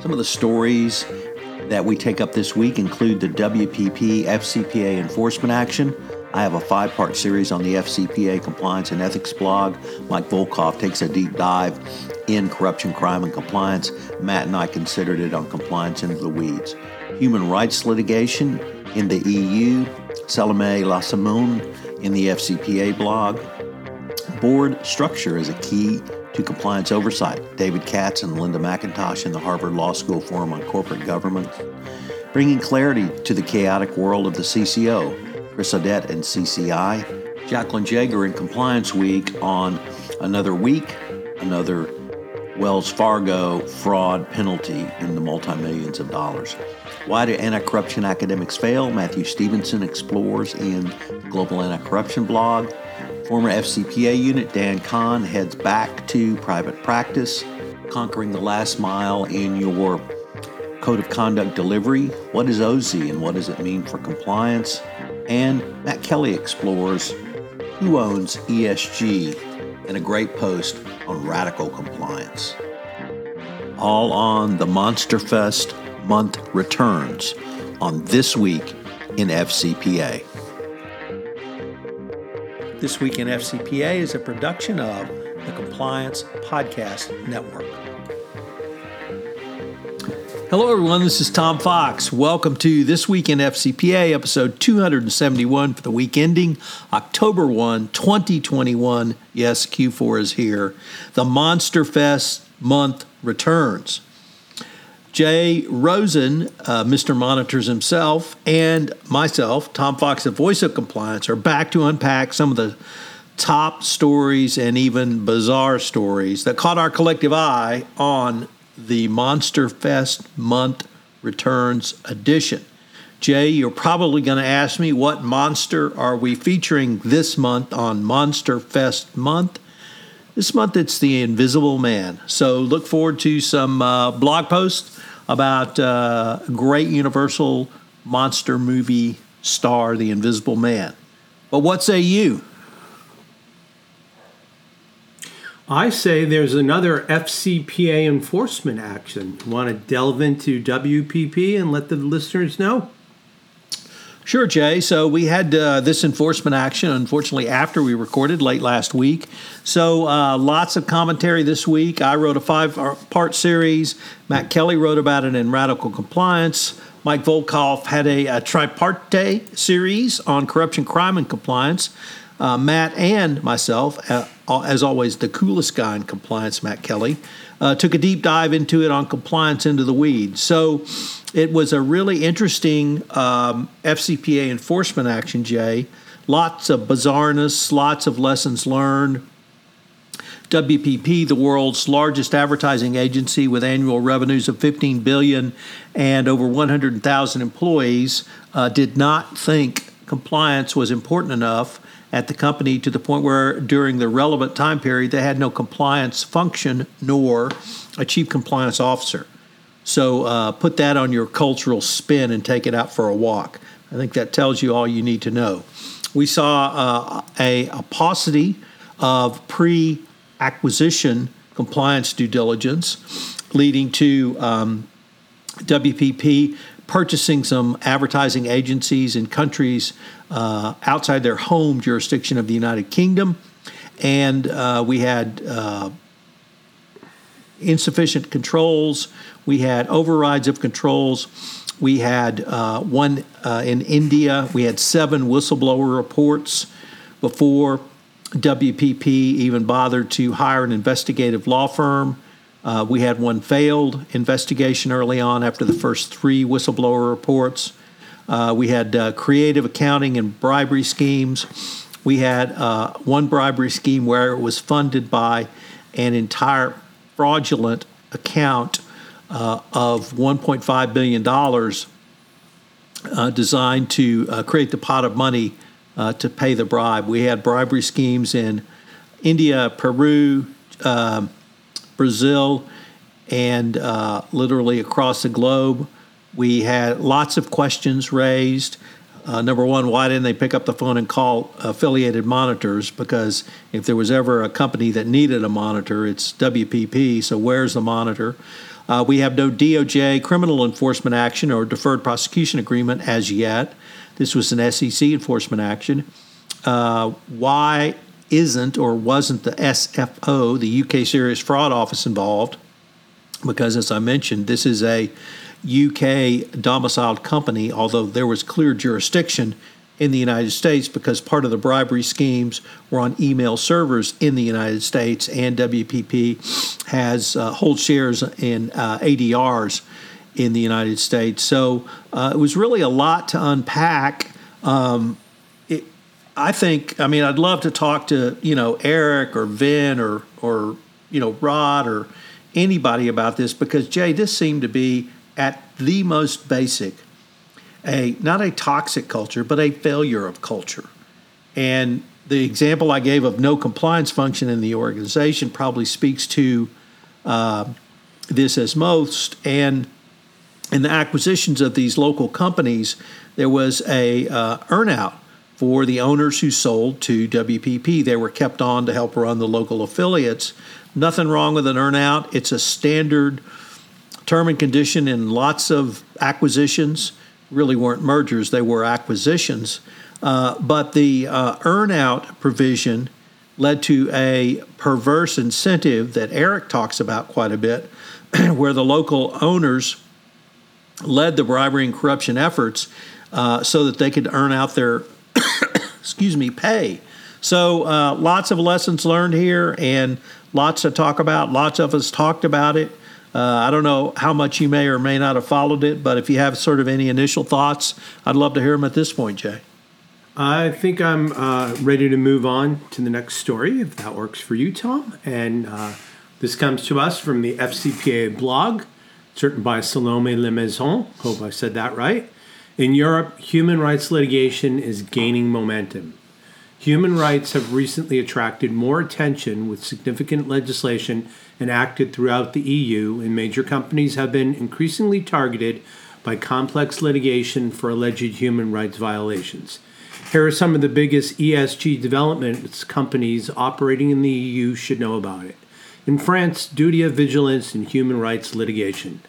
Some of the stories that we take up this week include the WPP FCPA enforcement action. I have a 5-part series on the FCPA Compliance and Ethics blog. Mike Volkoff takes a deep dive in corruption, crime, and compliance. Matt and I considered it on Compliance into the Weeds. Human rights litigation in the EU. Salomé Lassamon in the FCPA blog. Board structure is a key to compliance oversight. David Katz and Linda McIntosh in the Harvard Law School Forum on Corporate Governance. Bringing clarity to the chaotic world of the CCO, Chris Audette and CCI. Jacqueline Jaeger in Compliance Week on another Wells Fargo fraud penalty in the multi-millions of dollars. Why do anti-corruption academics fail? Matthew Stevenson explores in Global Anti-Corruption Blog. Former FCPA unit Dan Kahn heads back to private practice, conquering the last mile in your code of conduct delivery. What is Ozy and what does it mean for compliance? And Matt Kelly explores who owns ESG in a great post on Radical Compliance. All on the Monsterfest month returns on This Week in FCPA. This Week in FCPA is a production of the Compliance Podcast Network. Hello, everyone. This is Tom Fox. Welcome to This Week in FCPA, episode 271 for the week ending October 1, 2021. Yes, Q4 is here. The Monster Fest month returns. Jay Rosen, Mr. Monitors himself, and myself, Tom Fox, the voice of compliance, are back to unpack some of the top stories and even bizarre stories that caught our collective eye on the Monster Fest Month Returns edition. Jay, you're probably going to ask me what monster are we featuring this month on Monster Fest Month. This month, it's the Invisible Man. So look forward to some blog posts about great Universal monster movie star, the Invisible Man. But what say you? I say there's another FCPA enforcement action. Want to delve into WPP and let the listeners know? Sure, Jay. So we had this enforcement action, unfortunately, after we recorded late last week. So lots of commentary this week. I wrote a 5-part series. Matt Kelly wrote about it in Radical Compliance. Mike Volkoff had a tripartite series on corruption, crime, and compliance. Matt and myself, as always, the coolest guy in compliance, Matt Kelly, took a deep dive into it on Compliance into the Weeds. So it was a really interesting FCPA enforcement action, Jay. Lots of bizarreness, lots of lessons learned. WPP, the world's largest advertising agency with annual revenues of $15 billion and over 100,000 employees, did not think compliance was important enough at the company to the point where during the relevant time period they had no compliance function nor a chief compliance officer. So put that on your cultural spin and take it out for a walk. I think that tells you all you need to know. We saw a paucity of pre-acquisition compliance due diligence leading to WPP purchasing some advertising agencies in countries outside their home jurisdiction of the United Kingdom. And we had insufficient controls. We had overrides of controls. We had one in India. We had 7 whistleblower reports before WPP even bothered to hire an investigative law firm. We had one failed investigation early on after the first 3 whistleblower reports. We had creative accounting and bribery schemes. We had one bribery scheme where it was funded by an entire fraudulent account of $1.5 billion designed to create the pot of money to pay the bribe. We had bribery schemes in India, Peru, Brazil, and literally across the globe. We had lots of questions raised. Number one, why didn't they pick up the phone and call affiliated monitors? Because if there was ever a company that needed a monitor, it's WPP, so where's the monitor? We have no DOJ criminal enforcement action or deferred prosecution agreement as yet. This was an SEC enforcement action. Why isn't or wasn't the SFO, the UK Serious Fraud Office, involved? Because, as I mentioned, this is a UK domiciled company, although there was clear jurisdiction in the United States because part of the bribery schemes were on email servers in the United States, and WPP has holds shares in ADRs in the United States. So it was really a lot to unpack. I'd love to talk to, Eric or Vin or Rod or anybody about this because, Jay, this seemed to be at the most basic, not a toxic culture, but a failure of culture. And the example I gave of no compliance function in the organization probably speaks to this as most. And in the acquisitions of these local companies, there was a earnout for the owners who sold to WPP. They were kept on to help run the local affiliates. Nothing wrong with an earnout. It's a standard term and condition in lots of acquisitions. Really weren't mergers, they were acquisitions. But the earnout provision led to a perverse incentive that Eric talks about quite a bit, where the local owners led the bribery and corruption efforts so that they could earn out their pay. So lots of lessons learned here and lots to talk about. Lots of us talked about it. I don't know how much you may or may not have followed it, but if you have sort of any initial thoughts, I'd love to hear them at this point, Jay. I think I'm ready to move on to the next story, if that works for you, Tom. And this comes to us from the FCPA blog, written by Salomé Lassamon. Hope I said that right. In Europe, human rights litigation is gaining momentum. Human rights have recently attracted more attention with significant legislation enacted throughout the EU, and major companies have been increasingly targeted by complex litigation for alleged human rights violations. Here are some of the biggest ESG developments companies operating in the EU should know about it. In France, duty of vigilance in human rights litigation.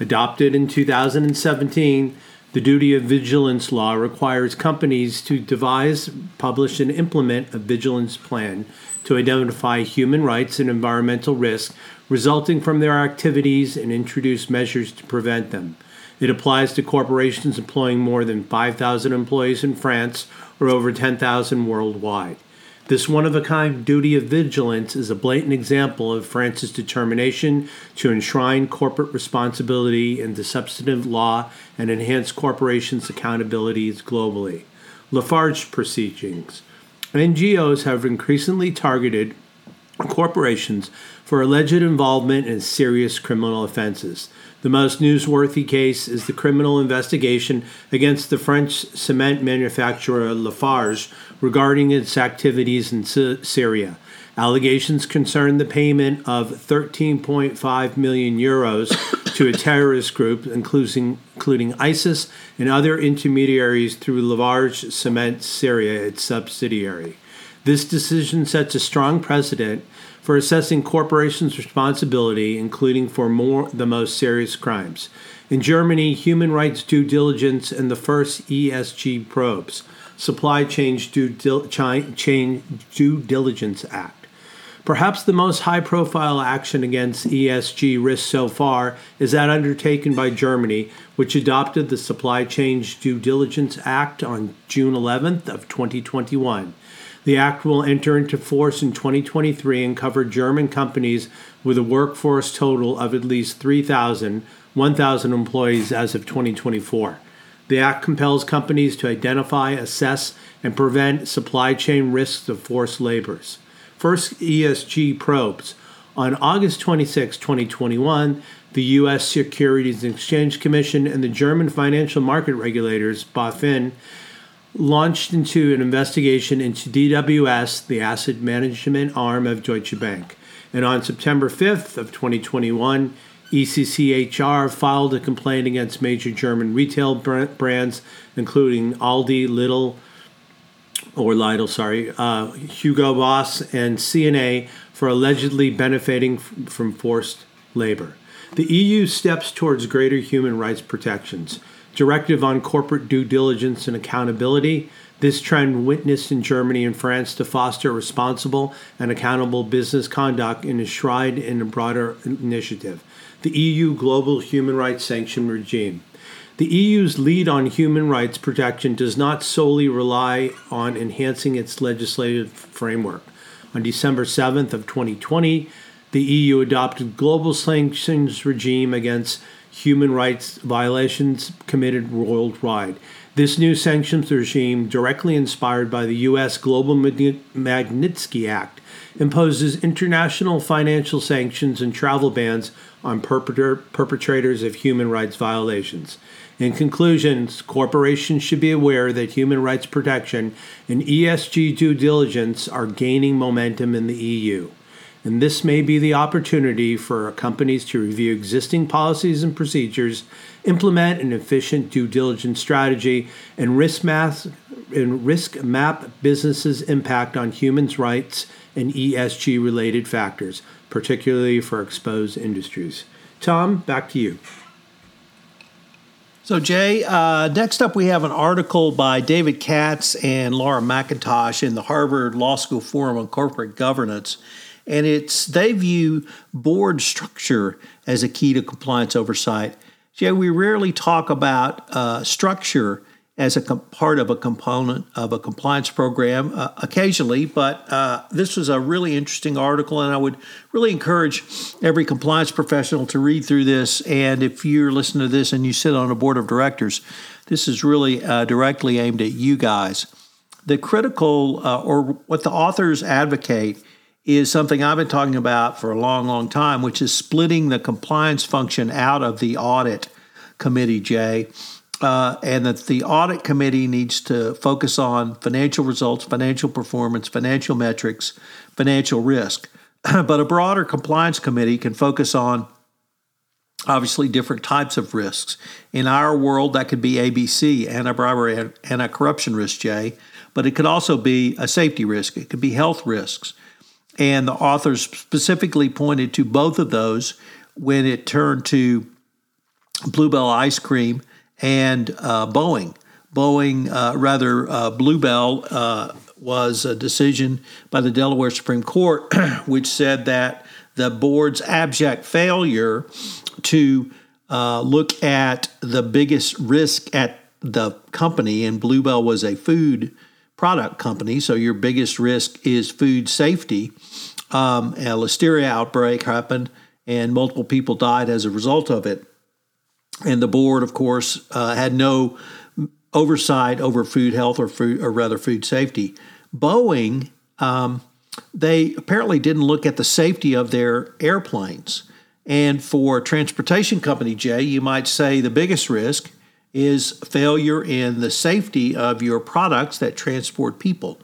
Adopted in 2017, the duty of vigilance law requires companies to devise, publish, and implement a vigilance plan to identify human rights and environmental risks resulting from their activities and introduce measures to prevent them. It applies to corporations employing more than 5,000 employees in France or over 10,000 worldwide. This one-of-a-kind duty of vigilance is a blatant example of France's determination to enshrine corporate responsibility into substantive law and enhance corporations' accountabilities globally. Lafarge proceedings. NGOs have increasingly targeted corporations for alleged involvement in serious criminal offenses. The most newsworthy case is the criminal investigation against the French cement manufacturer Lafarge regarding its activities in Syria. Allegations concern the payment of 13.5 million euros to a terrorist group, including ISIS and other intermediaries through Lafarge Cement Syria, its subsidiary. This decision sets a strong precedent for assessing corporations' responsibility, including for the most serious crimes. In Germany, human rights due diligence and the first ESG probes, Supply Chain Due Diligence Act. Perhaps the most high-profile action against ESG risks so far is that undertaken by Germany, which adopted the Supply Chain Due Diligence Act on June 11th of 2021. The act will enter into force in 2023 and cover German companies with a workforce total of at least 1,000 employees as of 2024. The act compels companies to identify, assess, and prevent supply chain risks of forced labors. First, ESG probes. On August 26, 2021, the U.S. Securities and Exchange Commission and the German financial market regulators, BaFin, launched into an investigation into DWS, the asset management arm of Deutsche Bank. And on September 5th of 2021, ECCHR filed a complaint against major German retail brands, including Aldi, Lidl, Hugo Boss, and C&A for allegedly benefiting from forced labor. The EU steps towards greater human rights protections. Directive on corporate due diligence and accountability. This trend witnessed in Germany and France to foster responsible and accountable business conduct and enshrined in a broader initiative. The EU Global Human Rights Sanction Regime. The EU's lead on human rights protection does not solely rely on enhancing its legislative framework. On December 7th of 2020, the EU adopted global sanctions regime against human rights violations committed worldwide. This new sanctions regime, directly inspired by the U.S. Global Magnitsky Act, imposes international financial sanctions and travel bans on perpetrators of human rights violations. In conclusion, corporations should be aware that human rights protection and ESG due diligence are gaining momentum in the EU. And this may be the opportunity for companies to review existing policies and procedures, implement an efficient due diligence strategy, and risk map businesses' impact on human rights and ESG-related factors, particularly for exposed industries. Tom, back to you. So, Jay, next up we have an article by David Katz and Laura McIntosh in the Harvard Law School Forum on Corporate Governance. And they view board structure as a key to compliance oversight. Jay, we rarely talk about structure as a part of a component of a compliance program occasionally, but this was a really interesting article, and I would really encourage every compliance professional to read through this. And if you're listening to this and you sit on a board of directors, this is really directly aimed at you guys. The critical, or what the authors advocate, is something I've been talking about for a long, long time, which is splitting the compliance function out of the audit committee, Jay, and that the audit committee needs to focus on financial results, financial performance, financial metrics, financial risk. But a broader compliance committee can focus on, obviously, different types of risks. In our world, that could be ABC, anti-bribery and anti-corruption risk, Jay, but it could also be a safety risk. It could be health risks. And the authors specifically pointed to both of those when it turned to Blue Bell Ice Cream and Boeing. Blue Bell was a decision by the Delaware Supreme Court which said that the board's abject failure to look at the biggest risk at the company, and Blue Bell was a food product company, so your biggest risk is food safety. A listeria outbreak happened, and multiple people died as a result of it. And the board, of course, had no oversight over food health or food safety. Boeing, they apparently didn't look at the safety of their airplanes. And for a transportation company, Jay, you might say the biggest risk is failure in the safety of your products that transport people.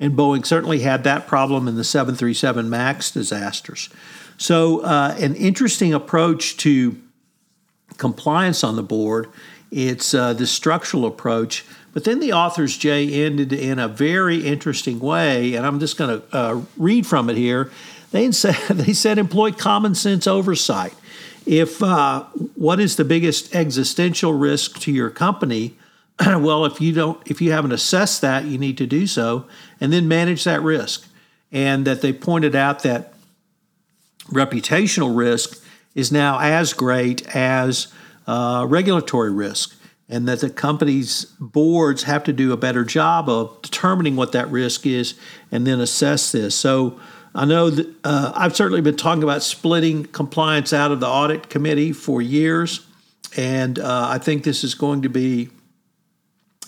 And Boeing certainly had that problem in the 737 MAX disasters. So an interesting approach to compliance on the board. It's the structural approach. But then the authors, Jay, ended in a very interesting way, and I'm just going to read from it here. They said employ common sense oversight. If what is the biggest existential risk to your company? Well, if you haven't assessed that, you need to do so, and then manage that risk. and that they pointed out that reputational risk is now as great as regulatory risk, and that the company's boards have to do a better job of determining what that risk is and then assess this. So I know that I've certainly been talking about splitting compliance out of the audit committee for years, and I think this is going to be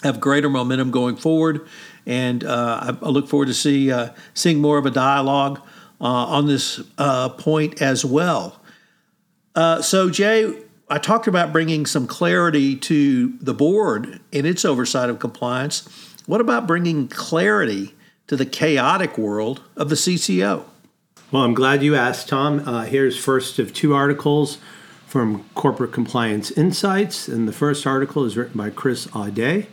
have greater momentum going forward, and I look forward to seeing more of a dialogue on this point as well. So, Jay, I talked about bringing some clarity to the board in its oversight of compliance. What about bringing clarity to the chaotic world of the CCO? Well, I'm glad you asked, Tom. Here's first of two articles from Corporate Compliance Insights, and the first article is written by Chris Audet.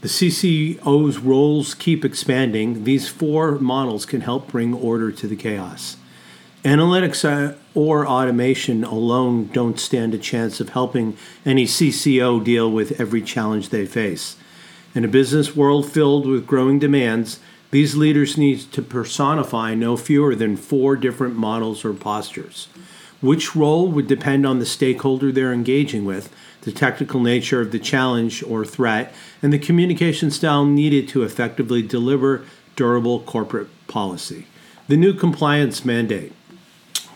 The CCO's roles keep expanding. These four models can help bring order to the chaos. Analytics or automation alone don't stand a chance of helping any CCO deal with every challenge they face. In a business world filled with growing demands, these leaders need to personify no fewer than four different models or postures. Which role would depend on the stakeholder they're engaging with, the technical nature of the challenge or threat, and the communication style needed to effectively deliver durable corporate policy. The new compliance mandate.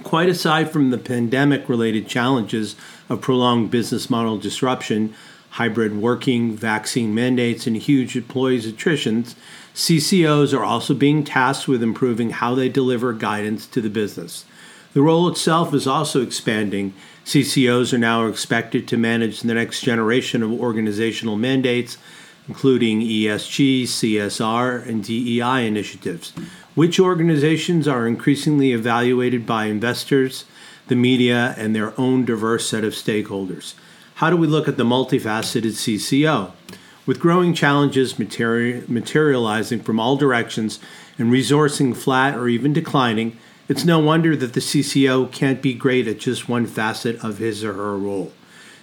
Quite aside from the pandemic-related challenges of prolonged business model disruption, hybrid working, vaccine mandates, and huge employees' attritions, CCOs are also being tasked with improving how they deliver guidance to the business. The role itself is also expanding. CCOs are now expected to manage the next generation of organizational mandates, including ESG, CSR, and DEI initiatives, which organizations are increasingly evaluated by investors, the media, and their own diverse set of stakeholders. How do we look at the multifaceted CCO? With growing challenges materializing from all directions and resourcing flat or even declining, it's no wonder that the CCO can't be great at just one facet of his or her role.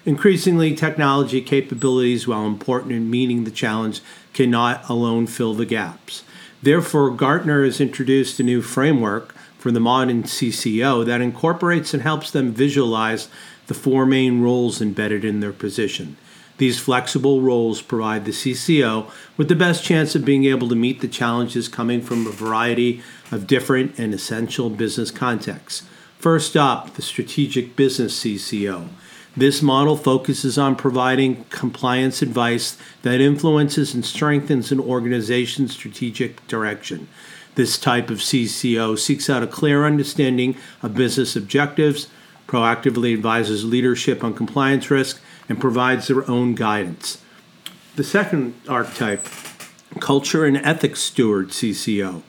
Increasingly, technology capabilities, while important in meeting the challenge, cannot alone fill the gaps. Therefore, Gartner has introduced a new framework for the modern CCO that incorporates and helps them visualize the four main roles embedded in their position. These flexible roles provide the CCO with the best chance of being able to meet the challenges coming from a variety of different and essential business contexts. First up, the strategic business CCO. This model focuses on providing compliance advice that influences and strengthens an organization's strategic direction. This type of CCO seeks out a clear understanding of business objectives, proactively advises leadership on compliance risk, and provides their own guidance. The second archetype, culture and ethics steward CCO.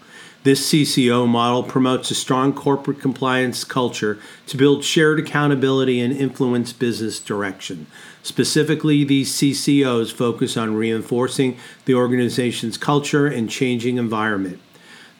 This CCO model promotes a strong corporate compliance culture to build shared accountability and influence business direction. Specifically, these CCOs focus on reinforcing the organization's culture and changing environment.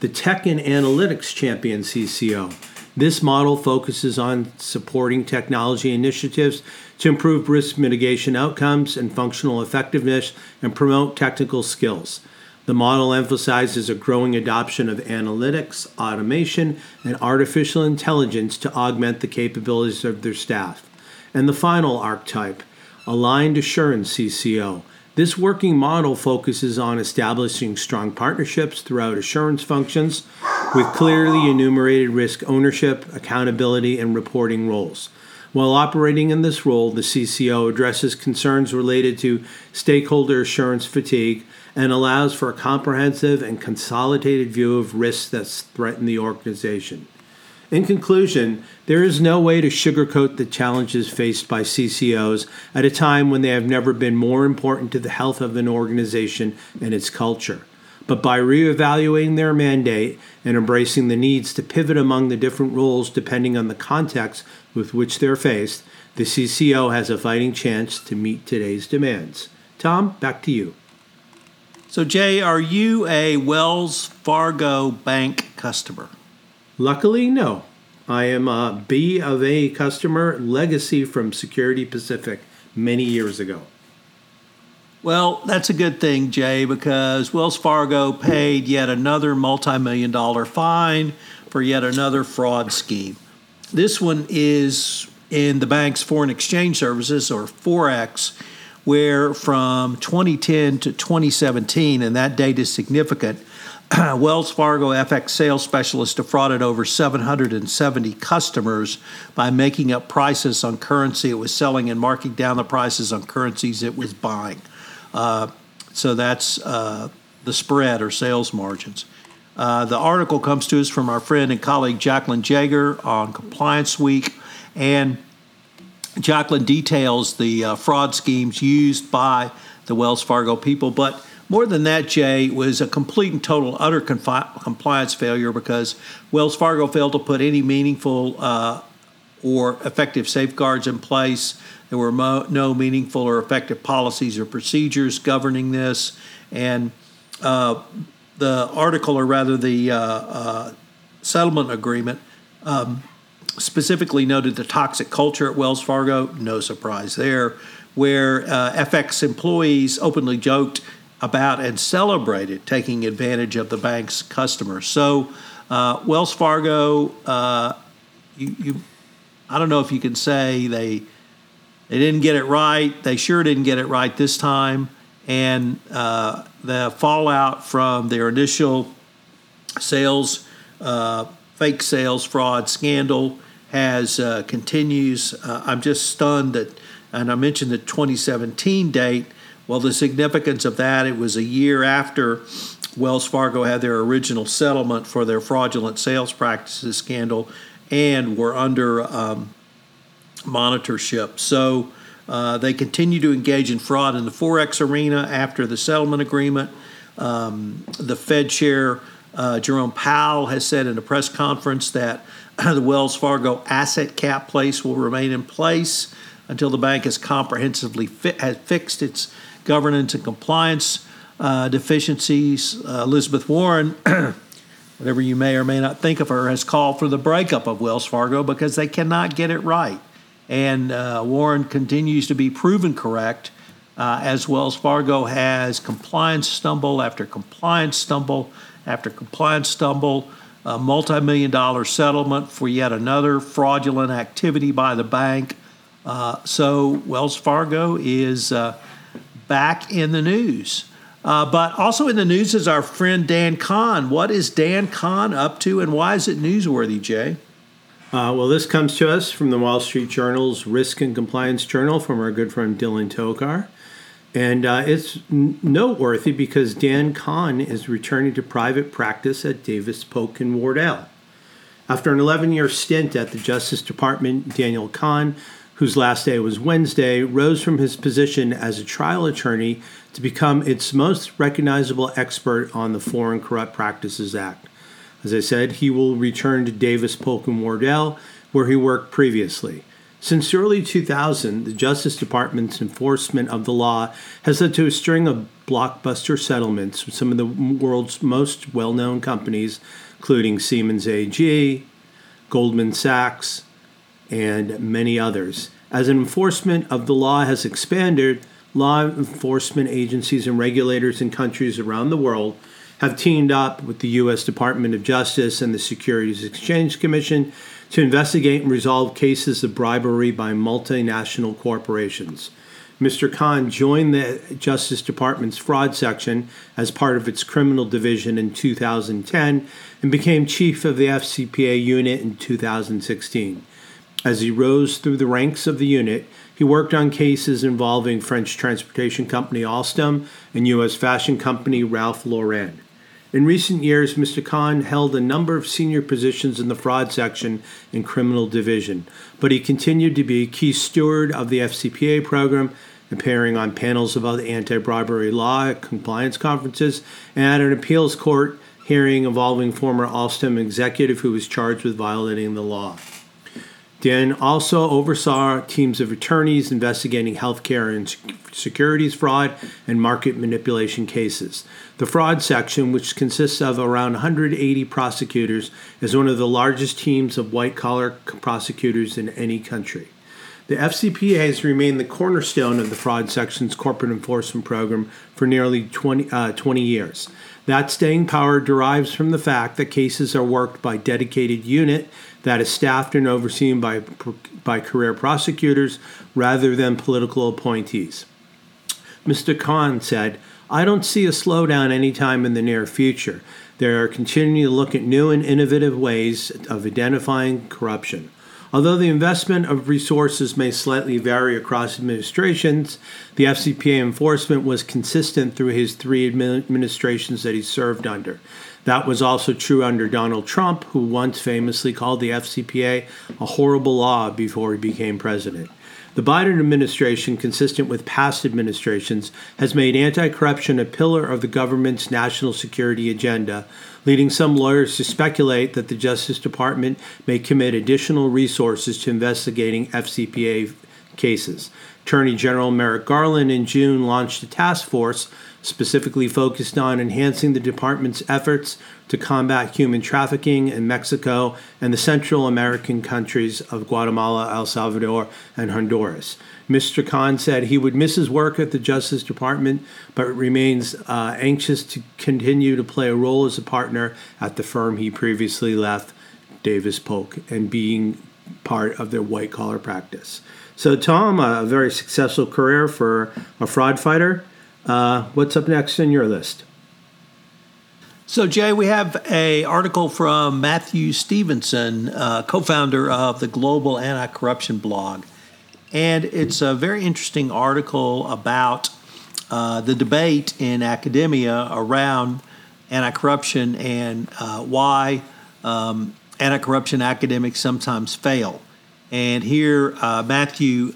The tech and analytics champion CCO. This model focuses on supporting technology initiatives to improve risk mitigation outcomes and functional effectiveness and promote technical skills. The model emphasizes a growing adoption of analytics, automation, and artificial intelligence to augment the capabilities of their staff. And the final archetype, aligned assurance CCO. This working model focuses on establishing strong partnerships throughout assurance functions with clearly enumerated risk ownership, accountability, and reporting roles. While operating in this role, the CCO addresses concerns related to stakeholder assurance fatigue and allows for a comprehensive and consolidated view of risks that threaten the organization. In conclusion, there is no way to sugarcoat the challenges faced by CCOs at a time when they have never been more important to the health of an organization and its culture. But by reevaluating their mandate and embracing the needs to pivot among the different roles depending on the context with which they're faced, the CCO has a fighting chance to meet today's demands. Tom, back to you. So, Jay, are you a Wells Fargo Bank customer? Luckily, no. I am a B of A customer, legacy from Security Pacific many years ago. Well, that's a good thing, Jay, because Wells Fargo paid yet another multi-million-dollar fine for yet another fraud scheme. This one is in the bank's foreign exchange services, or Forex, where from 2010 to 2017, and that date is significant, Wells Fargo FX sales specialists defrauded over 770 customers by making up prices on currency it was selling and marking down the prices on currencies it was buying. So that's the spread or sales margins. The article comes to us from our friend and colleague Jacqueline Jaeger on Compliance Week, and Jacqueline details the fraud schemes used by the Wells Fargo people. But more than that, Jay, was a complete and total utter compliance failure because Wells Fargo failed to put any meaningful or effective safeguards in place. There were no meaningful or effective policies or procedures governing this. And the article, or rather the settlement agreement, specifically noted the toxic culture at Wells Fargo, no surprise there, where FX employees openly joked about and celebrated taking advantage of the bank's customers. So Wells Fargo, I don't know if you can say they didn't get it right. They sure didn't get it right this time. And the fallout from their initial sales, fake sales fraud scandal continues. I'm just stunned that, and I mentioned the 2017 date. Well, the significance of that, it was a year after Wells Fargo had their original settlement for their fraudulent sales practices scandal and were under monitorship. So they continue to engage in fraud in the Forex arena after the settlement agreement. The Fed chair, Jerome Powell, has said in a press conference that the Wells Fargo asset cap place will remain in place until the bank has comprehensively fixed its governance and compliance deficiencies. Elizabeth Warren, whatever you may or may not think of her, has called for the breakup of Wells Fargo because they cannot get it right. And Warren continues to be proven correct as Wells Fargo has compliance stumble after compliance stumble after compliance stumble, a multi-million-dollar settlement for yet another fraudulent activity by the bank. So Wells Fargo is back in the news. But also in the news is our friend Dan Kahn. What is Dan Kahn up to, and why is it newsworthy, Jay? Well, this comes to us from the Wall Street Journal's Risk and Compliance Journal from our good friend Dylan Tokar. And it's noteworthy because Dan Kahn is returning to private practice at Davis Polk and Wardell. After an 11-year stint at the Justice Department, Daniel Kahn, whose last day was Wednesday, rose from his position as a trial attorney to become its most recognizable expert on the Foreign Corrupt Practices Act. As I said, he will return to Davis Polk and Wardell, where he worked previously. Since the early 2000s, the Justice Department's enforcement of the law has led to a string of blockbuster settlements with some of the world's most well-known companies, including Siemens AG, Goldman Sachs, and many others. As enforcement of the law has expanded, law enforcement agencies and regulators in countries around the world have teamed up with the U.S. Department of Justice and the Securities Exchange Commission to investigate and resolve cases of bribery by multinational corporations. Mr. Kahn joined the Justice Department's fraud section as part of its criminal division in 2010 and became chief of the FCPA unit in 2016. As he rose through the ranks of the unit, he worked on cases involving French transportation company Alstom and U.S. fashion company Ralph Lauren. In recent years, Mr. Kahn held a number of senior positions in the fraud section and criminal division, but he continued to be a key steward of the FCPA program, appearing on panels about anti-bribery law at compliance conferences and at an appeals court hearing involving former Alstom executive who was charged with violating the law. Dan also oversaw teams of attorneys investigating healthcare and securities fraud and market manipulation cases. The fraud section, which consists of around 180 prosecutors, is one of the largest teams of white-collar prosecutors in any country. The FCPA has remained the cornerstone of the Fraud Section's corporate enforcement program for nearly 20 years. That staying power derives from the fact that cases are worked by a dedicated unit that is staffed and overseen by career prosecutors rather than political appointees. Mr. Khan said, "I don't see a slowdown anytime in the near future. They are continuing to look at new and innovative ways of identifying corruption. Although the investment of resources may slightly vary across administrations, the FCPA enforcement was consistent through his three administrations that he served under. That was also true under Donald Trump, who once famously called the FCPA a horrible law before he became president. The Biden administration, consistent with past administrations, has made anti-corruption a pillar of the government's national security agenda, leading some lawyers to speculate that the Justice Department may commit additional resources to investigating FCPA cases. Attorney General Merrick Garland in June launched a task force specifically focused on enhancing the department's efforts to combat human trafficking in Mexico and the Central American countries of Guatemala, El Salvador, and Honduras." Mr. Khan said he would miss his work at the Justice Department, but remains anxious to continue to play a role as a partner at the firm he previously left, Davis Polk, and being part of their white-collar practice. So, Tom, a very successful career for a fraud fighter. What's up next in your list? So, Jay, we have an article from Matthew Stevenson, co-founder of the Global Anti-Corruption Blog. And it's a very interesting article about the debate in academia around anti-corruption and why anti-corruption academics sometimes fail. And here, Matthew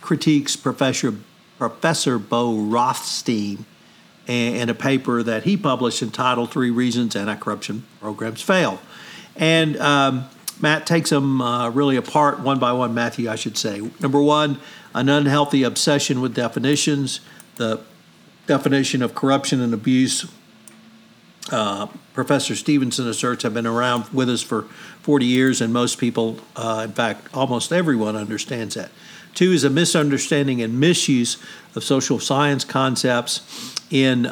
critiques Professor Bo Rothstein in a paper that he published entitled "3 Reasons Anti-Corruption Programs Fail." And Matt takes them really apart one by one, Matthew, I should say. Number one, an unhealthy obsession with definitions. The definition of corruption and abuse, Professor Stevenson asserts, have been around with us for 40 years, and most people, in fact, almost everyone understands that. Two is a misunderstanding and misuse of social science concepts in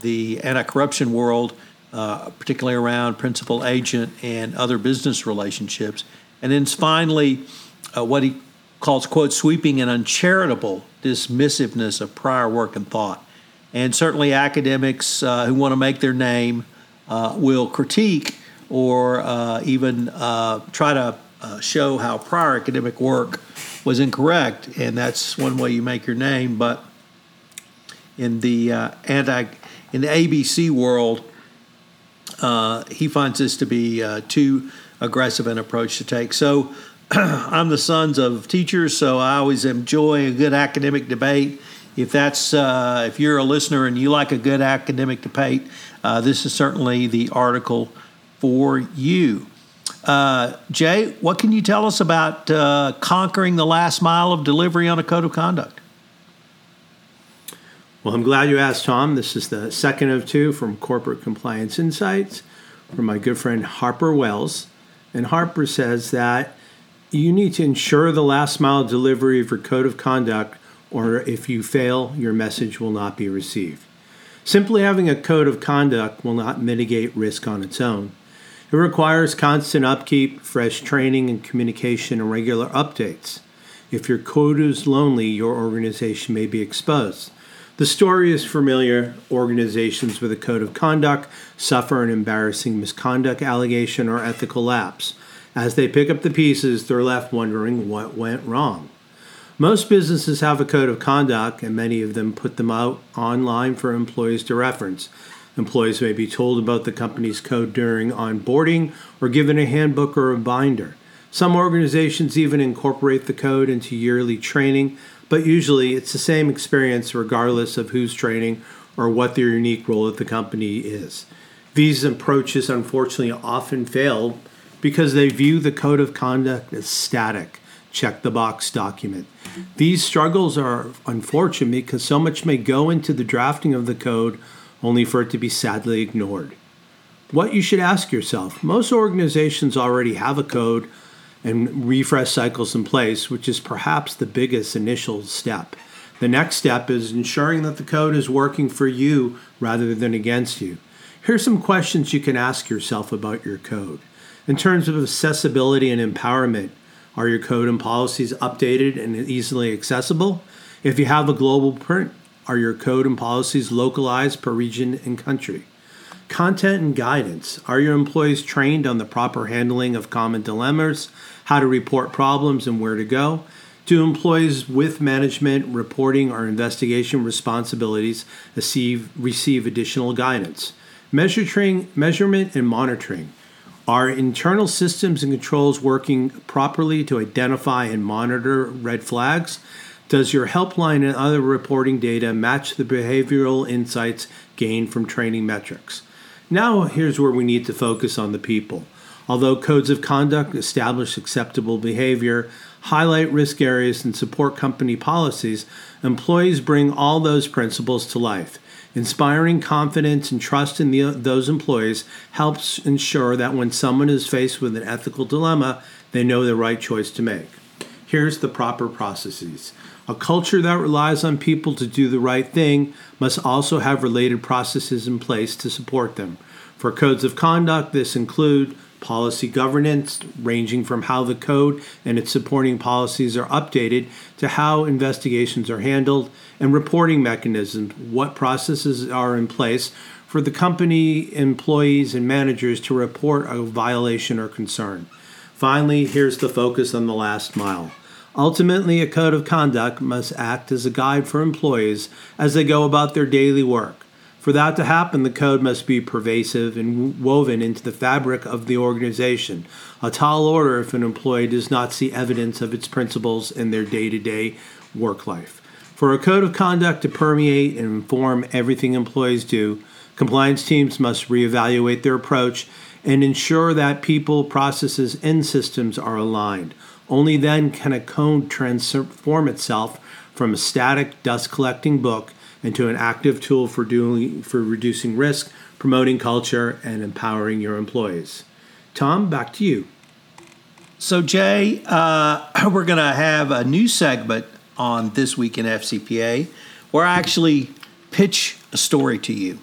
the anti-corruption world, particularly around principal-agent and other business relationships. And then finally, what he calls, quote, sweeping and uncharitable dismissiveness of prior work and thought. And certainly academics who want to make their name will critique or even try to show how prior academic work was incorrect, and that's one way you make your name. But in the ABC world, he finds this to be too aggressive an approach to take. So I'm the sons of teachers, so I always enjoy a good academic debate. If that's if you're a listener and you like a good academic debate, this is certainly the article for you. Jay, what can you tell us about conquering the last mile of delivery on a code of conduct? Well, I'm glad you asked, Tom. This is the second of two from Corporate Compliance Insights from my good friend Harper Wells. And Harper says that you need to ensure the last mile delivery of your code of conduct, or if you fail, your message will not be received. Simply having a code of conduct will not mitigate risk on its own. It requires constant upkeep, fresh training and communication, and regular updates. If your code is lonely, your organization may be exposed. The story is familiar. Organizations with a code of conduct suffer an embarrassing misconduct allegation or ethical lapse. As they pick up the pieces, they're left wondering what went wrong. Most businesses have a code of conduct, and many of them put them out online for employees to reference. Employees may be told about the company's code during onboarding or given a handbook or a binder. Some organizations even incorporate the code into yearly training, but usually it's the same experience regardless of who's training or what their unique role at the company is. These approaches, unfortunately, often fail because they view the code of conduct as static, check-the-box document. These struggles are unfortunate because so much may go into the drafting of the code only for it to be sadly ignored. What you should ask yourself, most organizations already have a code, and refresh cycles in place, which is perhaps the biggest initial step. The next step is ensuring that the code is working for you rather than against you. Here's some questions you can ask yourself about your code. In terms of accessibility and empowerment, are your code and policies updated and easily accessible? If you have a global print, are your code and policies localized per region and country? Content and guidance. Are your employees trained on the proper handling of common dilemmas, how to report problems, and where to go? Do employees with management, reporting, or investigation responsibilities receive additional guidance? Measurement and monitoring. Are internal systems and controls working properly to identify and monitor red flags? Does your helpline and other reporting data match the behavioral insights gained from training metrics? Now, here's where we need to focus on the people. Although codes of conduct establish acceptable behavior, highlight risk areas, and support company policies, employees bring all those principles to life. Inspiring confidence and trust in those employees helps ensure that when someone is faced with an ethical dilemma, they know the right choice to make. Here's the proper processes. A culture that relies on people to do the right thing must also have related processes in place to support them. For codes of conduct, this includes policy governance, ranging from how the code and its supporting policies are updated to how investigations are handled, and reporting mechanisms, what processes are in place for the company, employees, and managers to report a violation or concern. Finally, here's the focus on the last mile. Ultimately, a code of conduct must act as a guide for employees as they go about their daily work. For that to happen, the code must be pervasive and woven into the fabric of the organization. A tall order if an employee does not see evidence of its principles in their day-to-day work life. For a code of conduct to permeate and inform everything employees do, compliance teams must reevaluate their approach and ensure that people, processes, and systems are aligned. Only then can a code transform itself from a static, dust-collecting book into an active tool for reducing risk, promoting culture, and empowering your employees. Tom, back to you. So, Jay, we're going to have a new segment on This Week in FCPA where I actually pitch a story to you.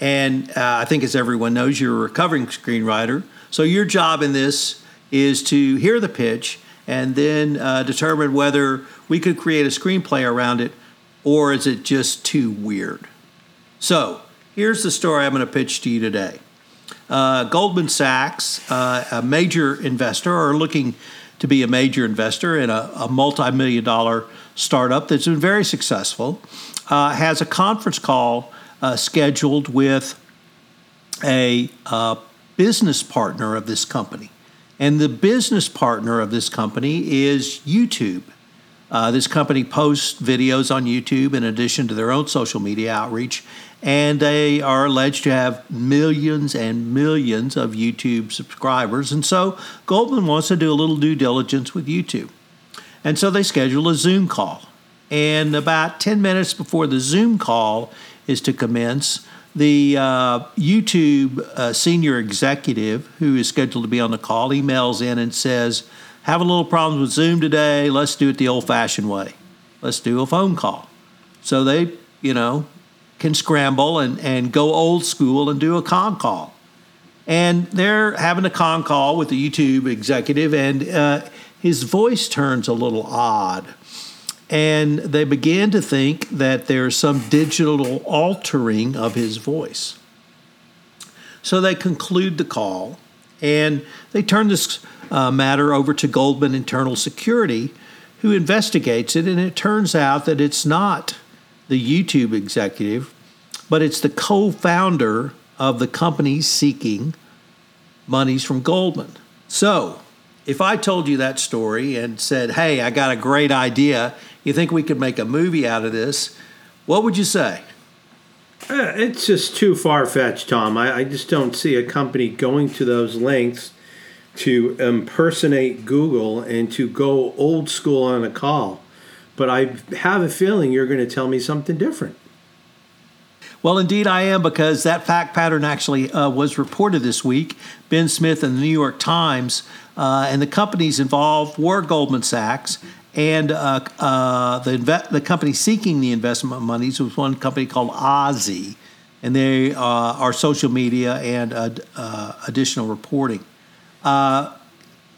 And I think, as everyone knows, you're a recovering screenwriter. So your job in this is to hear the pitch and then determine whether we could create a screenplay around it, or is it just too weird? So here's the story I'm going to pitch to you today. Goldman Sachs, a major investor, or looking to be a major investor in a multi-million-dollar startup that's been very successful, has a conference call scheduled with a business partner of this company. And the business partner of this company is YouTube. This company posts videos on YouTube in addition to their own social media outreach, and they are alleged to have millions and millions of YouTube subscribers. And so Goldman wants to do a little due diligence with YouTube. And so they schedule a Zoom call. And about 10 minutes before the Zoom call is to commence, the YouTube senior executive who is scheduled to be on the call emails in and says, "Having a little problem with Zoom today. Let's do it the old-fashioned way. Let's do a phone call." So they, can scramble and go old school and do a con call. And they're having a con call with the YouTube executive, and his voice turns a little odd. And they begin to think that there's some digital altering of his voice. So they conclude the call, and they turn this matter over to Goldman Internal Security, who investigates it, and it turns out that it's not the YouTube executive, but it's the co-founder of the company seeking monies from Goldman. So, if I told you that story and said, "Hey, I got a great idea, you think we could make a movie out of this," what would you say? It's just too far-fetched, Tom. I just don't see a company going to those lengths to impersonate Google and to go old school on a call. But I have a feeling you're going to tell me something different. Well, indeed I am, because that fact pattern actually was reported this week. Ben Smith in the New York Times and the companies involved were Goldman Sachs, and the company seeking the investment monies was one company called Ozy, and they are social media and additional reporting.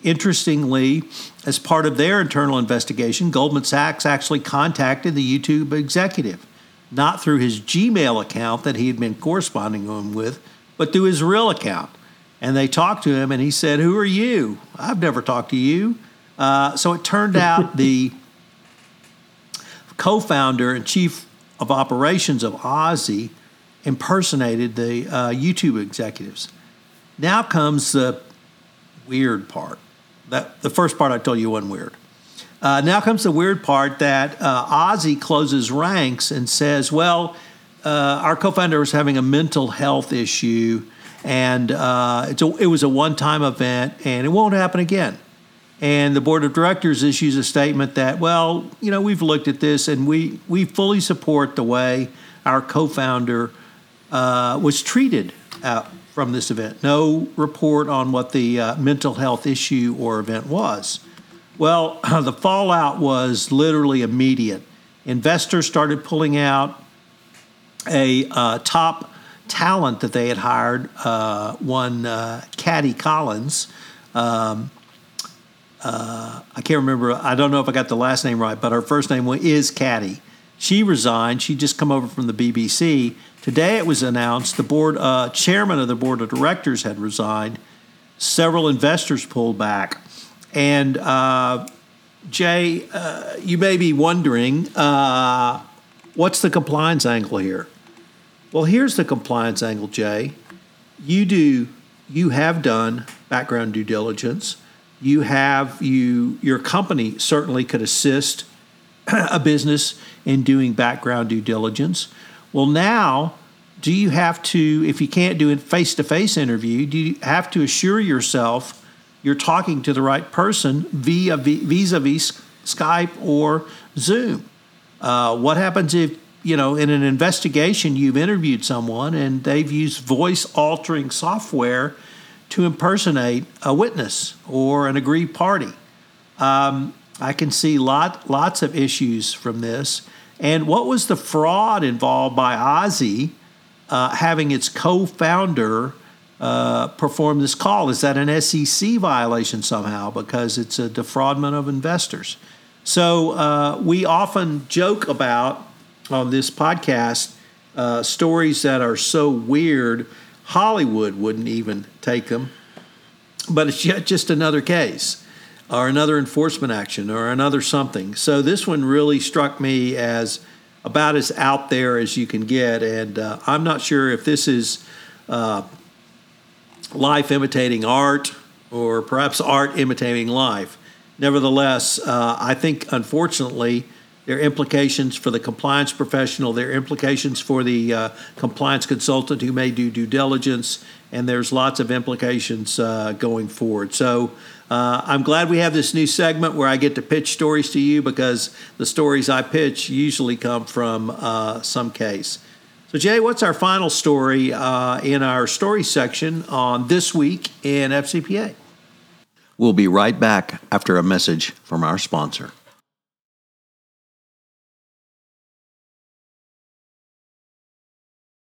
Interestingly, as part of their internal investigation, Goldman Sachs actually contacted the YouTube executive, not through his Gmail account that he had been corresponding with, but through his real account. And they talked to him, and he said, "Who are you? I've never talked to you." So it turned out the co-founder and chief of operations of Ozy impersonated the YouTube executives. Now comes the weird part. The first part I told you wasn't weird. Now comes the weird part that Ozy closes ranks and says, well, our co-founder was having a mental health issue, and it was a one-time event, and it won't happen again. And the board of directors issues a statement that, well, you know, we've looked at this, and we fully support the way our co-founder was treated from this event. No report on what the mental health issue or event was. Well, the fallout was literally immediate. Investors started pulling out a top talent that they had hired, Caddy Collins. I can't remember. I don't know if I got the last name right, but her first name is Caddy. She resigned. She'd just come over from the BBC. Today it was announced the board chairman of the board of directors had resigned. Several investors pulled back. And Jay, you may be wondering, what's the compliance angle here? Well, here's the compliance angle, Jay. You have done background due diligence. Your company certainly could assist a business in doing background due diligence. Well, now, do you have to, if you can't do a face-to-face interview, do you have to assure yourself you're talking to the right person vis-a-vis Skype or Zoom? What happens if, you know, in an investigation you've interviewed someone and they've used voice-altering software to impersonate a witness or an aggrieved party? I can see lots of issues from this. And what was the fraud involved by Ozy having its co-founder perform this call? Is that an SEC violation somehow because it's a defraudment of investors? So we often joke about on this podcast stories that are so weird Hollywood wouldn't even take them, but it's just another case or another enforcement action or another something. So this one really struck me as about as out there as you can get, and I'm not sure if this is life imitating art or perhaps art imitating life. Nevertheless, I think, unfortunately, their implications for the compliance professional, their implications for the compliance consultant who may do due diligence, and there's lots of implications going forward. So I'm glad we have this new segment where I get to pitch stories to you because the stories I pitch usually come from some case. So, Jay, what's our final story in our story section on This Week in FCPA? We'll be right back after a message from our sponsor.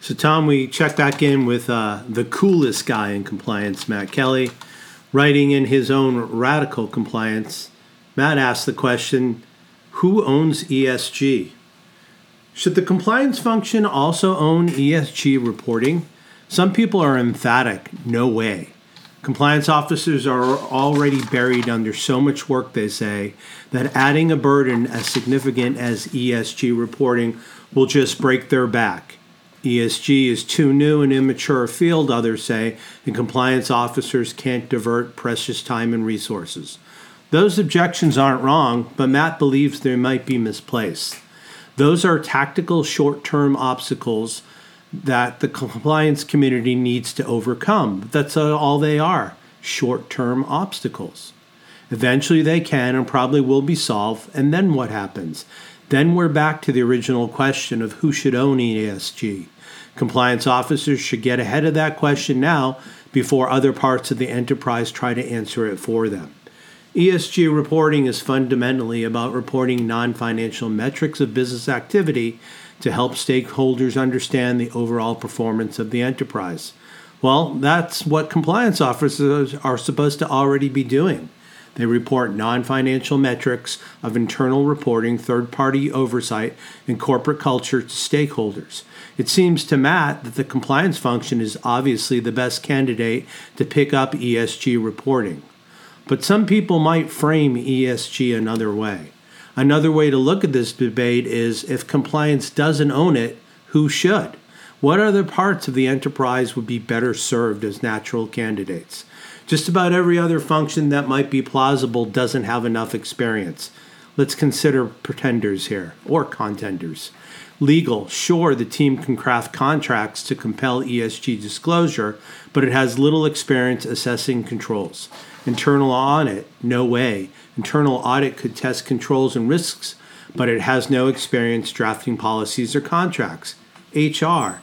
So, Tom, we check back in with the coolest guy in compliance, Matt Kelly, writing in his own Radical Compliance. Matt asked the question, who owns ESG? Should the compliance function also own ESG reporting? Some people are emphatic, no way. Compliance officers are already buried under so much work, they say, that adding a burden as significant as ESG reporting will just break their back. ESG is too new and immature a field, others say, and compliance officers can't divert precious time and resources. Those objections aren't wrong, but Matt believes they might be misplaced. Those are tactical short-term obstacles that the compliance community needs to overcome. That's all they are, short-term obstacles. Eventually they can and probably will be solved, and then what happens? Then we're back to the original question of who should own ESG. Compliance officers should get ahead of that question now before other parts of the enterprise try to answer it for them. ESG reporting is fundamentally about reporting non-financial metrics of business activity to help stakeholders understand the overall performance of the enterprise. Well, that's what compliance officers are supposed to already be doing. They report non-financial metrics of internal reporting, third-party oversight, and corporate culture to stakeholders. It seems to Matt that the compliance function is obviously the best candidate to pick up ESG reporting. But some people might frame ESG another way. Another way to look at this debate is, if compliance doesn't own it, who should? What other parts of the enterprise would be better served as natural candidates? Just about every other function that might be plausible doesn't have enough experience. Let's consider pretenders here, or contenders. Legal, sure, the team can craft contracts to compel ESG disclosure, but it has little experience assessing controls. Internal audit, no way. Internal audit could test controls and risks, but it has no experience drafting policies or contracts. HR.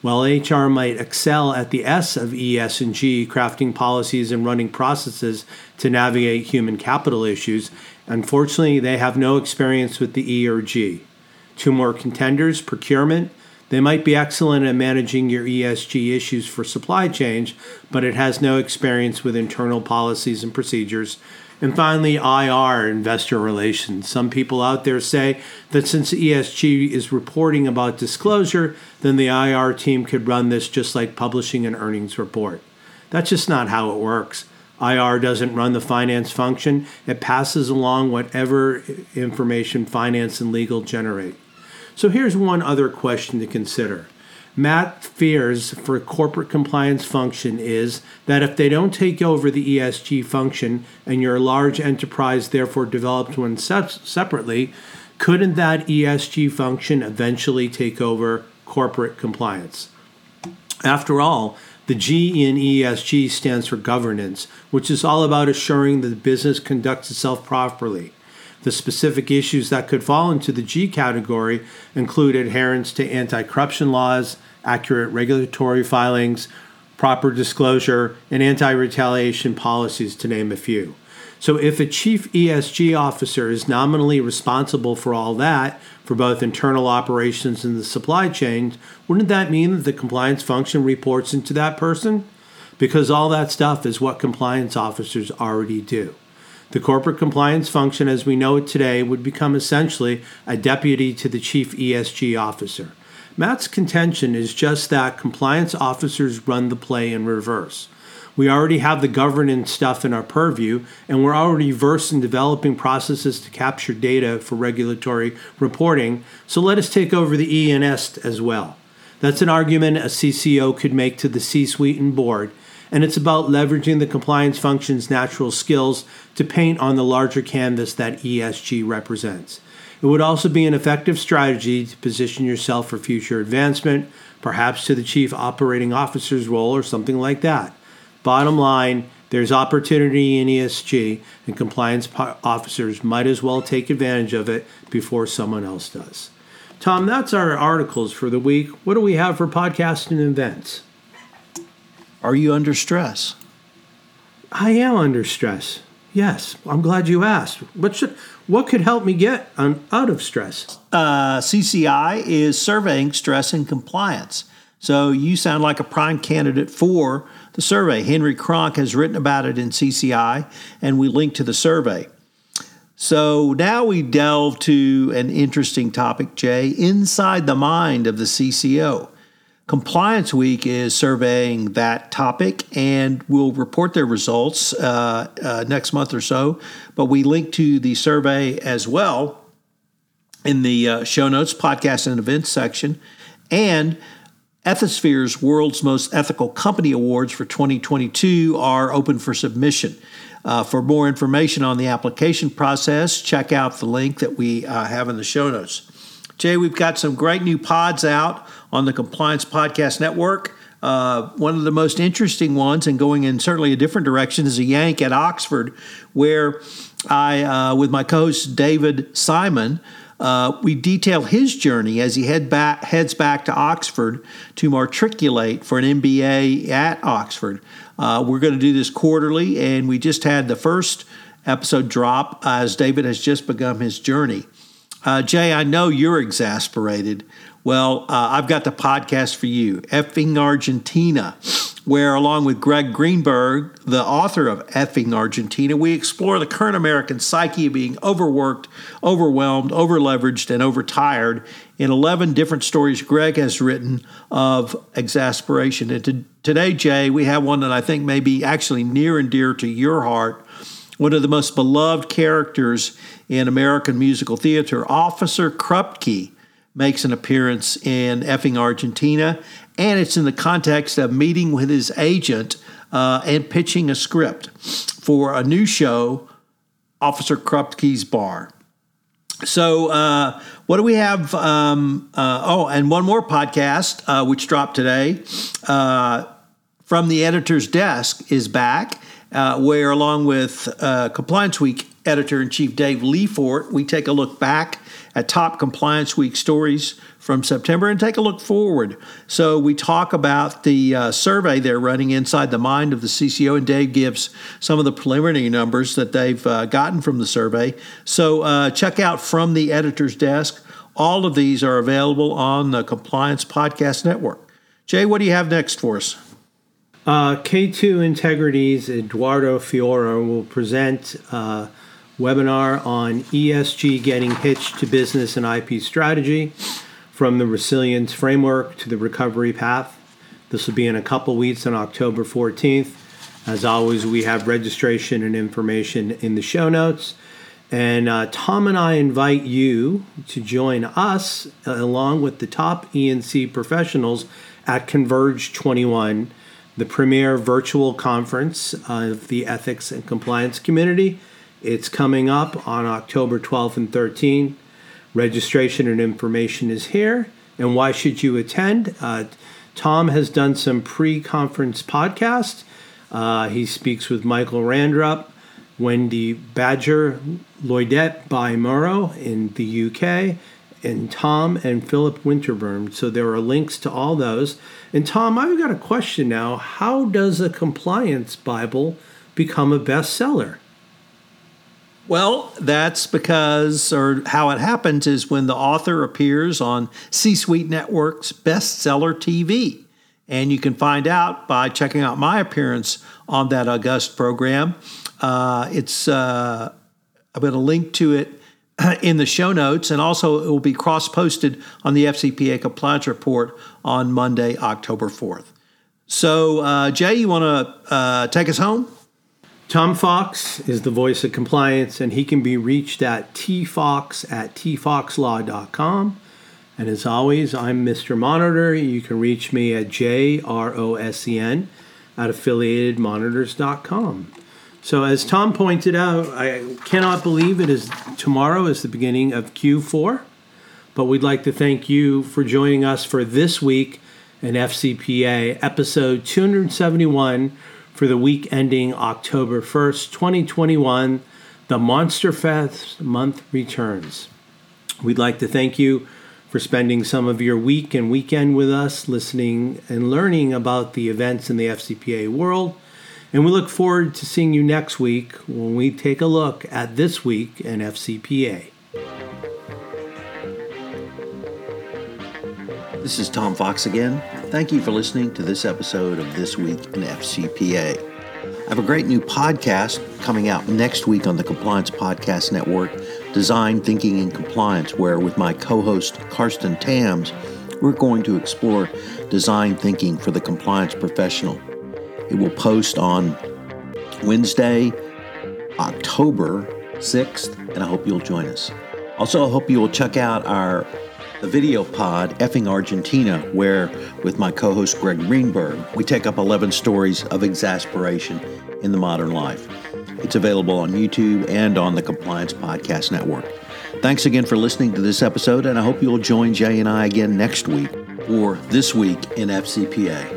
While HR might excel at the S of ES&G, crafting policies and running processes to navigate human capital issues, unfortunately, they have no experience with the E or G. Two more contenders, procurement. They might be excellent at managing your ESG issues for supply chain, but it has no experience with internal policies and procedures. And finally, IR, investor relations. Some people out there say that since ESG is reporting about disclosure, then the IR team could run this just like publishing an earnings report. That's just not how it works. IR doesn't run the finance function. It passes along whatever information finance and legal generate. So here's one other question to consider. Matt fears for a corporate compliance function is that if they don't take over the ESG function and your large enterprise therefore develops one separately, couldn't that ESG function eventually take over corporate compliance? After all, the G in ESG stands for governance, which is all about assuring that the business conducts itself properly. The specific issues that could fall into the G category include adherence to anti-corruption laws, accurate regulatory filings, proper disclosure, and anti-retaliation policies, to name a few. So if a chief ESG officer is nominally responsible for all that, for both internal operations and the supply chain, wouldn't that mean that the compliance function reports into that person? Because all that stuff is what compliance officers already do. The corporate compliance function as we know it today would become essentially a deputy to the chief ESG officer. Matt's contention is just that compliance officers run the play in reverse. We already have the governance stuff in our purview, and we're already versed in developing processes to capture data for regulatory reporting, so let us take over the E and S as well. That's an argument a CCO could make to the C-suite and board, and it's about leveraging the compliance function's natural skills to paint on the larger canvas that ESG represents. It would also be an effective strategy to position yourself for future advancement, perhaps to the chief operating officer's role or something like that. Bottom line, there's opportunity in ESG, and compliance officers might as well take advantage of it before someone else does. Tom, that's our articles for the week. What do we have for podcasts and events? Are you under stress? I am under stress. Yes, I'm glad you asked. What could help me get out of stress? CCI is surveying stress and compliance. So you sound like a prime candidate for the survey. Henry Cronk has written about it in CCI, and we link to the survey. So now we delve to an interesting topic, Jay, inside the mind of the CCO. Compliance Week is surveying that topic and will report their results next month or so. But we link to the survey as well in the show notes, podcast and events section. And Ethisphere's World's Most Ethical Company Awards for 2022 are open for submission. For more information on the application process, check out the link that we have in the show notes. Jay, we've got some great new pods out on the Compliance Podcast Network. One of the most interesting ones, and going in certainly a different direction, is A Yank at Oxford, where I, with my co-host David Simon, we detail his journey as he heads back to Oxford to matriculate for an MBA at Oxford. We're going to do this quarterly, and we just had the first episode drop as David has just begun his journey. Jay, I know you're exasperated. Well, I've got the podcast for you, Effing Argentina, where along with Greg Greenberg, the author of Effing Argentina, we explore the current American psyche of being overworked, overwhelmed, overleveraged, and overtired in 11 different stories Greg has written of exasperation. And today, Jay, we have one that I think may be actually near and dear to your heart. One of the most beloved characters in American musical theater, Officer Krupke, makes an appearance in Effing Argentina, and it's in the context of meeting with his agent and pitching a script for a new show, Officer Krupke's Bar. So what do we have? And one more podcast, which dropped today, From the Editor's Desk is back, where along with Compliance Week Editor-in-Chief Dave Lefort, we take a look back at top Compliance Week stories from September and take a look forward. So we talk about the survey they're running inside the mind of the CCO, and Dave gives some of the preliminary numbers that they've gotten from the survey. So check out From the Editor's Desk. All of these are available on the Compliance Podcast Network. Jay, what do you have next for us? K2 Integrity's Eduardo Fiore will present webinar on ESG getting hitched to business and IP strategy, from the resilience framework to the recovery path. This will be in a couple weeks on October 14th. As always, we have registration and information in the show notes. And Tom and I invite you to join us along with the top E&C professionals at Converge 21, the premier virtual conference of the ethics and compliance community. It's coming up on October 12th and 13th. Registration and information is here. And why should you attend? Tom has done some pre-conference podcasts. He speaks with Michael Randrup, Wendy Badger, Lloydette by Murrow in the UK, and Tom and Philip Winterburn. So there are links to all those. And Tom, I've got a question now. How does a compliance Bible become a bestseller? Well, that's because, or how it happens is when the author appears on C-Suite Network's Bestseller TV. And you can find out by checking out my appearance on that August program. I'm going to link to it in the show notes, and also it will be cross-posted on the FCPA Compliance Report on Monday, October 4th. So, Jay, you want to take us home? Tom Fox is the voice of compliance, and he can be reached at tfox@tfoxlaw.com. And as always, I'm Mr. Monitor. You can reach me at JROSEN@affiliatedmonitors.com. So as Tom pointed out, I cannot believe it is tomorrow is the beginning of Q4, but we'd like to thank you for joining us for this week in FCPA episode 271, for the week ending October 1st, 2021, the Monster Fest month returns. We'd like to thank you for spending some of your week and weekend with us, listening and learning about the events in the FCPA world. And we look forward to seeing you next week when we take a look at this week in FCPA. This is Tom Fox again. Thank you for listening to this episode of This Week in FCPA. I have a great new podcast coming out next week on the Compliance Podcast Network, Design Thinking in Compliance, where with my co-host Karsten Tams, we're going to explore design thinking for the compliance professional. It will post on Wednesday, October 6th, and I hope you'll join us. Also, I hope you will check out our a video pod, Effing Argentina, where, with my co-host Greg Greenberg, we take up 11 stories of exasperation in the modern life. It's available on YouTube and on the Compliance Podcast Network. Thanks again for listening to this episode, and I hope you'll join Jay and I again next week or This Week in FCPA.